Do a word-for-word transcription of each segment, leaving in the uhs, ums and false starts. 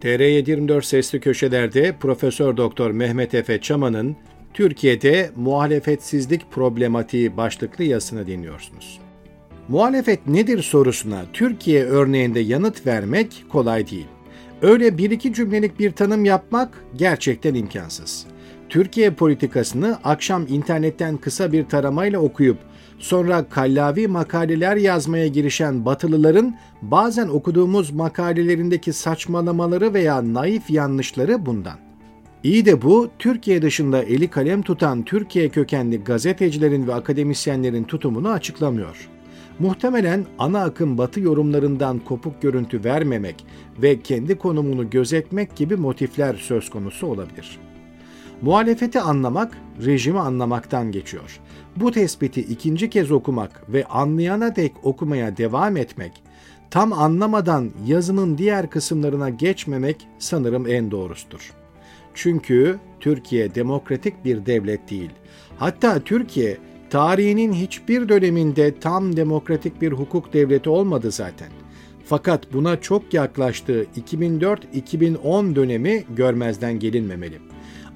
T R yedi yüz yirmi dört sesli köşelerde Profesör Doktor Mehmet Efe Çaman'ın Türkiye'de muhalefetsizlik problematiği başlıklı yazısını dinliyorsunuz. Muhalefet nedir sorusuna Türkiye örneğinde yanıt vermek kolay değil. Öyle bir iki cümlelik bir tanım yapmak gerçekten imkansız. Türkiye politikasını akşam internetten kısa bir taramayla okuyup sonra kallavi makaleler yazmaya girişen Batılıların bazen okuduğumuz makalelerindeki saçmalamaları veya naif yanlışları bundan. İyi de bu, Türkiye dışında eli kalem tutan Türkiye kökenli gazetecilerin ve akademisyenlerin tutumunu açıklamıyor. Muhtemelen ana akım Batı yorumlarından kopuk görüntü vermemek ve kendi konumunu gözetmek gibi motifler söz konusu olabilir. Muhalefeti anlamak, rejimi anlamaktan geçiyor. Bu tespiti ikinci kez okumak ve anlayana dek okumaya devam etmek, tam anlamadan yazının diğer kısımlarına geçmemek sanırım en doğrusudur. Çünkü Türkiye demokratik bir devlet değil. Hatta Türkiye, tarihinin hiçbir döneminde tam demokratik bir hukuk devleti olmadı zaten. Fakat buna çok yaklaştığı iki bin dört iki bin on dönemi görmezden gelinmemeli.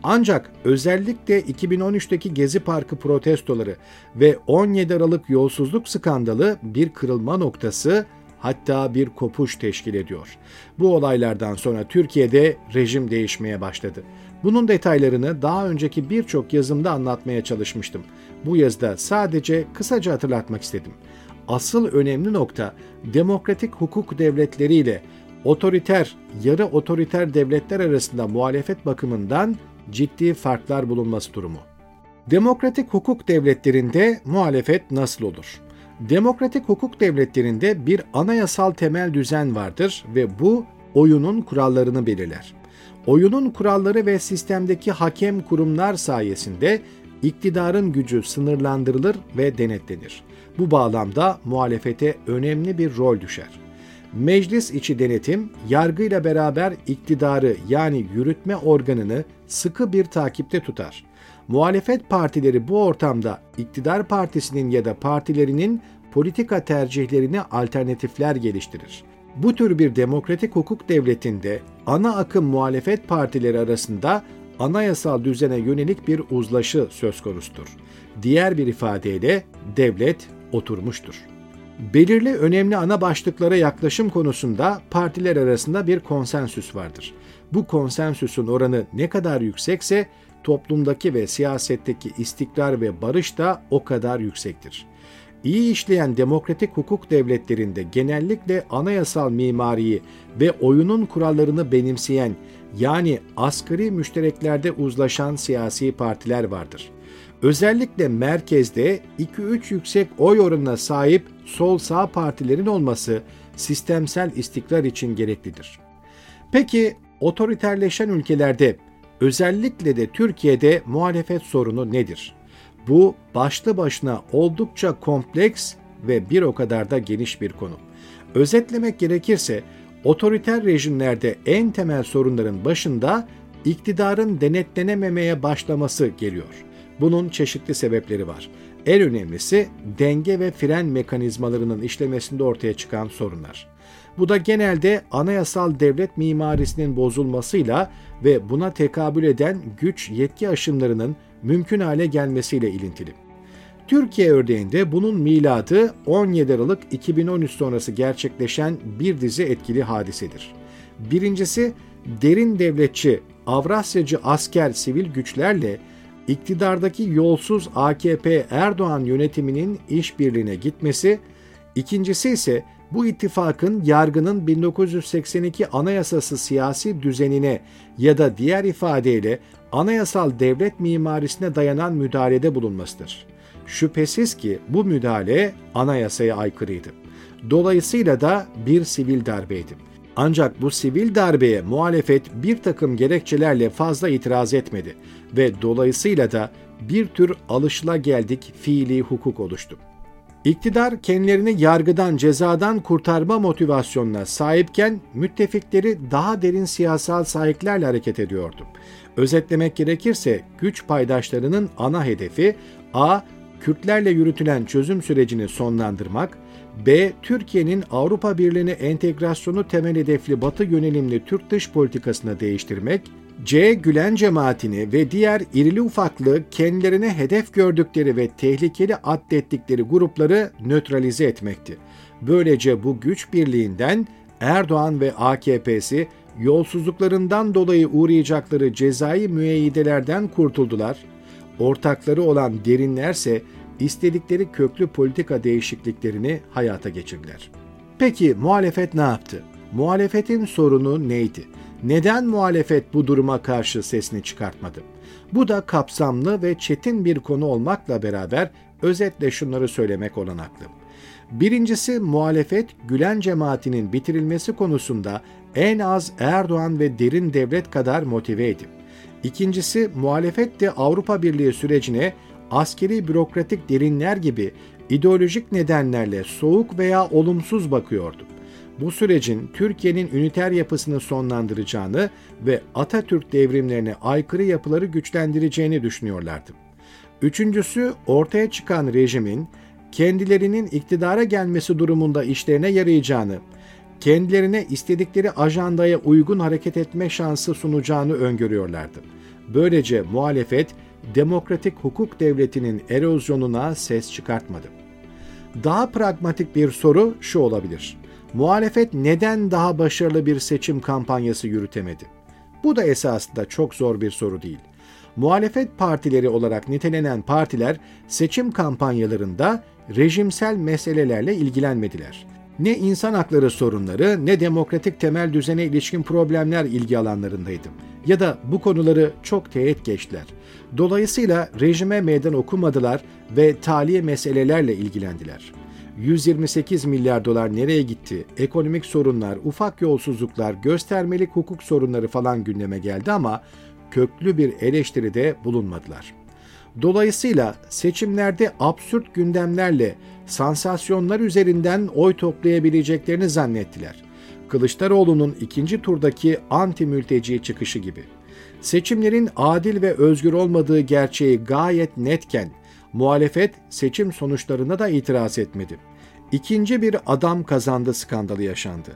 Ancak özellikle iki bin on üçteki Gezi Parkı protestoları ve on yedi Aralık yolsuzluk skandalı bir kırılma noktası, hatta bir kopuş teşkil ediyor. Bu olaylardan sonra Türkiye'de rejim değişmeye başladı. Bunun detaylarını daha önceki birçok yazımda anlatmaya çalışmıştım. Bu yazıda sadece kısaca hatırlatmak istedim. Asıl önemli nokta demokratik hukuk devletleriyle otoriter, yarı otoriter devletler arasında muhalefet bakımından ciddi farklar bulunması durumu. Demokratik hukuk devletlerinde muhalefet nasıl olur? Demokratik hukuk devletlerinde bir anayasal temel düzen vardır ve bu oyunun kurallarını belirler. Oyunun kuralları ve sistemdeki hakem kurumlar sayesinde iktidarın gücü sınırlandırılır ve denetlenir. Bu bağlamda muhalefete önemli bir rol düşer. Meclis içi denetim, yargıyla beraber iktidarı yani yürütme organını sıkı bir takipte tutar. Muhalefet partileri bu ortamda iktidar partisinin ya da partilerinin politika tercihlerine alternatifler geliştirir. Bu tür bir demokratik hukuk devletinde ana akım muhalefet partileri arasında anayasal düzene yönelik bir uzlaşı söz konusudur. Diğer bir ifadeyle devlet oturmuştur. Belirli önemli ana başlıklara yaklaşım konusunda partiler arasında bir konsensüs vardır. Bu konsensüsün oranı ne kadar yüksekse toplumdaki ve siyasetteki istikrar ve barış da o kadar yüksektir. İyi işleyen demokratik hukuk devletlerinde genellikle anayasal mimariyi ve oyunun kurallarını benimseyen, yani asgari müştereklerde uzlaşan siyasi partiler vardır. Özellikle merkezde iki üç yüksek oy oranına sahip sol-sağ partilerin olması sistemsel istikrar için gereklidir. Peki otoriterleşen ülkelerde, özellikle de Türkiye'de muhalefet sorunu nedir? Bu başlı başına oldukça kompleks ve bir o kadar da geniş bir konu. Özetlemek gerekirse otoriter rejimlerde en temel sorunların başında iktidarın denetlenememeye başlaması geliyor. Bunun çeşitli sebepleri var. En önemlisi denge ve fren mekanizmalarının işlemesinde ortaya çıkan sorunlar. Bu da genelde anayasal devlet mimarisinin bozulmasıyla ve buna tekabül eden güç yetki aşımlarının mümkün hale gelmesiyle ilintili. Türkiye örneğinde bunun miladı on yedi Aralık iki bin on üç sonrası gerçekleşen bir dizi etkili hadisedir. Birincisi, derin devletçi, Avrasyacı asker sivil güçlerle iktidardaki yolsuz A K P Erdoğan yönetiminin işbirliğine gitmesi, ikincisi ise bu ittifakın yargının bin dokuz yüz seksen iki anayasası siyasi düzenine ya da diğer ifadeyle anayasal devlet mimarisine dayanan müdahalede bulunmasıdır. Şüphesiz ki bu müdahale anayasaya aykırıydı. Dolayısıyla da bir sivil darbeydi. Ancak bu sivil darbeye muhalefet bir takım gerekçelerle fazla itiraz etmedi ve dolayısıyla da bir tür alışılageldik fiili hukuk oluştu. İktidar kendilerini yargıdan, cezadan kurtarma motivasyonuna sahipken müttefikleri daha derin siyasal sahiplerle hareket ediyordu. Özetlemek gerekirse güç paydaşlarının ana hedefi A. Kürtlerle yürütülen çözüm sürecini sonlandırmak, B. Türkiye'nin Avrupa Birliği'ne entegrasyonu temel hedefli Batı yönelimli Türk dış politikasını değiştirmek. C. Gülen Cemaatini ve diğer irili ufaklı kendilerine hedef gördükleri ve tehlikeli addettikleri grupları nötralize etmekti. Böylece bu güç birliğinden Erdoğan ve A K P'si yolsuzluklarından dolayı uğrayacakları cezai müeyyidelerden kurtuldular. Ortakları olan derinlerse istedikleri köklü politika değişikliklerini hayata geçirdiler. Peki muhalefet ne yaptı? Muhalefetin sorunu neydi? Neden muhalefet bu duruma karşı sesini çıkartmadı? Bu da kapsamlı ve çetin bir konu olmakla beraber özetle şunları söylemek olanaklı. Birincisi, muhalefet Gülen Cemaati'nin bitirilmesi konusunda en az Erdoğan ve derin devlet kadar motiveydi. İkincisi, muhalefet de Avrupa Birliği sürecine askeri bürokratik derinler gibi ideolojik nedenlerle soğuk veya olumsuz bakıyordu. Bu sürecin Türkiye'nin üniter yapısını sonlandıracağını ve Atatürk devrimlerine aykırı yapıları güçlendireceğini düşünüyorlardı. Üçüncüsü, ortaya çıkan rejimin kendilerinin iktidara gelmesi durumunda işlerine yarayacağını, kendilerine istedikleri ajandaya uygun hareket etme şansı sunacağını öngörüyorlardı. Böylece muhalefet, demokratik hukuk devletinin erozyonuna ses çıkartmadı. Daha pragmatik bir soru şu olabilir: muhalefet neden daha başarılı bir seçim kampanyası yürütemedi? Bu da esasında çok zor bir soru değil. Muhalefet partileri olarak nitelenen partiler seçim kampanyalarında rejimsel meselelerle ilgilenmediler. Ne insan hakları sorunları ne demokratik temel düzene ilişkin problemler ilgi alanlarındaydı ya da bu konuları çok teğet geçtiler. Dolayısıyla rejime meydan okumadılar ve tali meselelerle ilgilendiler. yüz yirmi sekiz milyar dolar nereye gitti, ekonomik sorunlar, ufak yolsuzluklar, göstermelik hukuk sorunları falan gündeme geldi ama köklü bir eleştiride bulunmadılar. Dolayısıyla seçimlerde absürt gündemlerle sansasyonlar üzerinden oy toplayabileceklerini zannettiler. Kılıçdaroğlu'nun ikinci turdaki anti-mülteci çıkışı gibi. Seçimlerin adil ve özgür olmadığı gerçeği gayet netken muhalefet seçim sonuçlarına da itiraz etmedi. İkinci bir adam kazandı skandalı yaşandı.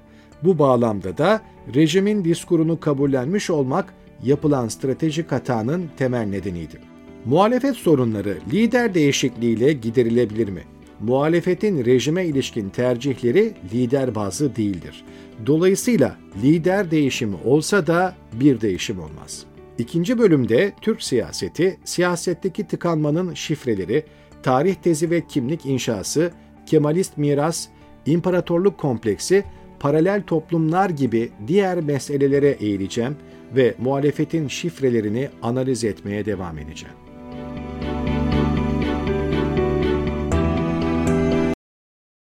Bu bağlamda da rejimin diskurunu kabullenmiş olmak yapılan stratejik hatanın temel nedeniydi. Muhalefet sorunları lider değişikliğiyle giderilebilir mi? Muhalefetin rejime ilişkin tercihleri lider bazlı değildir. Dolayısıyla lider değişimi olsa da bir değişim olmaz. İkinci bölümde Türk siyaseti, siyasetteki tıkanmanın şifreleri, tarih tezi ve kimlik inşası, Kemalist miras, imparatorluk kompleksi, paralel toplumlar gibi diğer meselelere eğileceğim ve muhalefetin şifrelerini analiz etmeye devam edeceğim.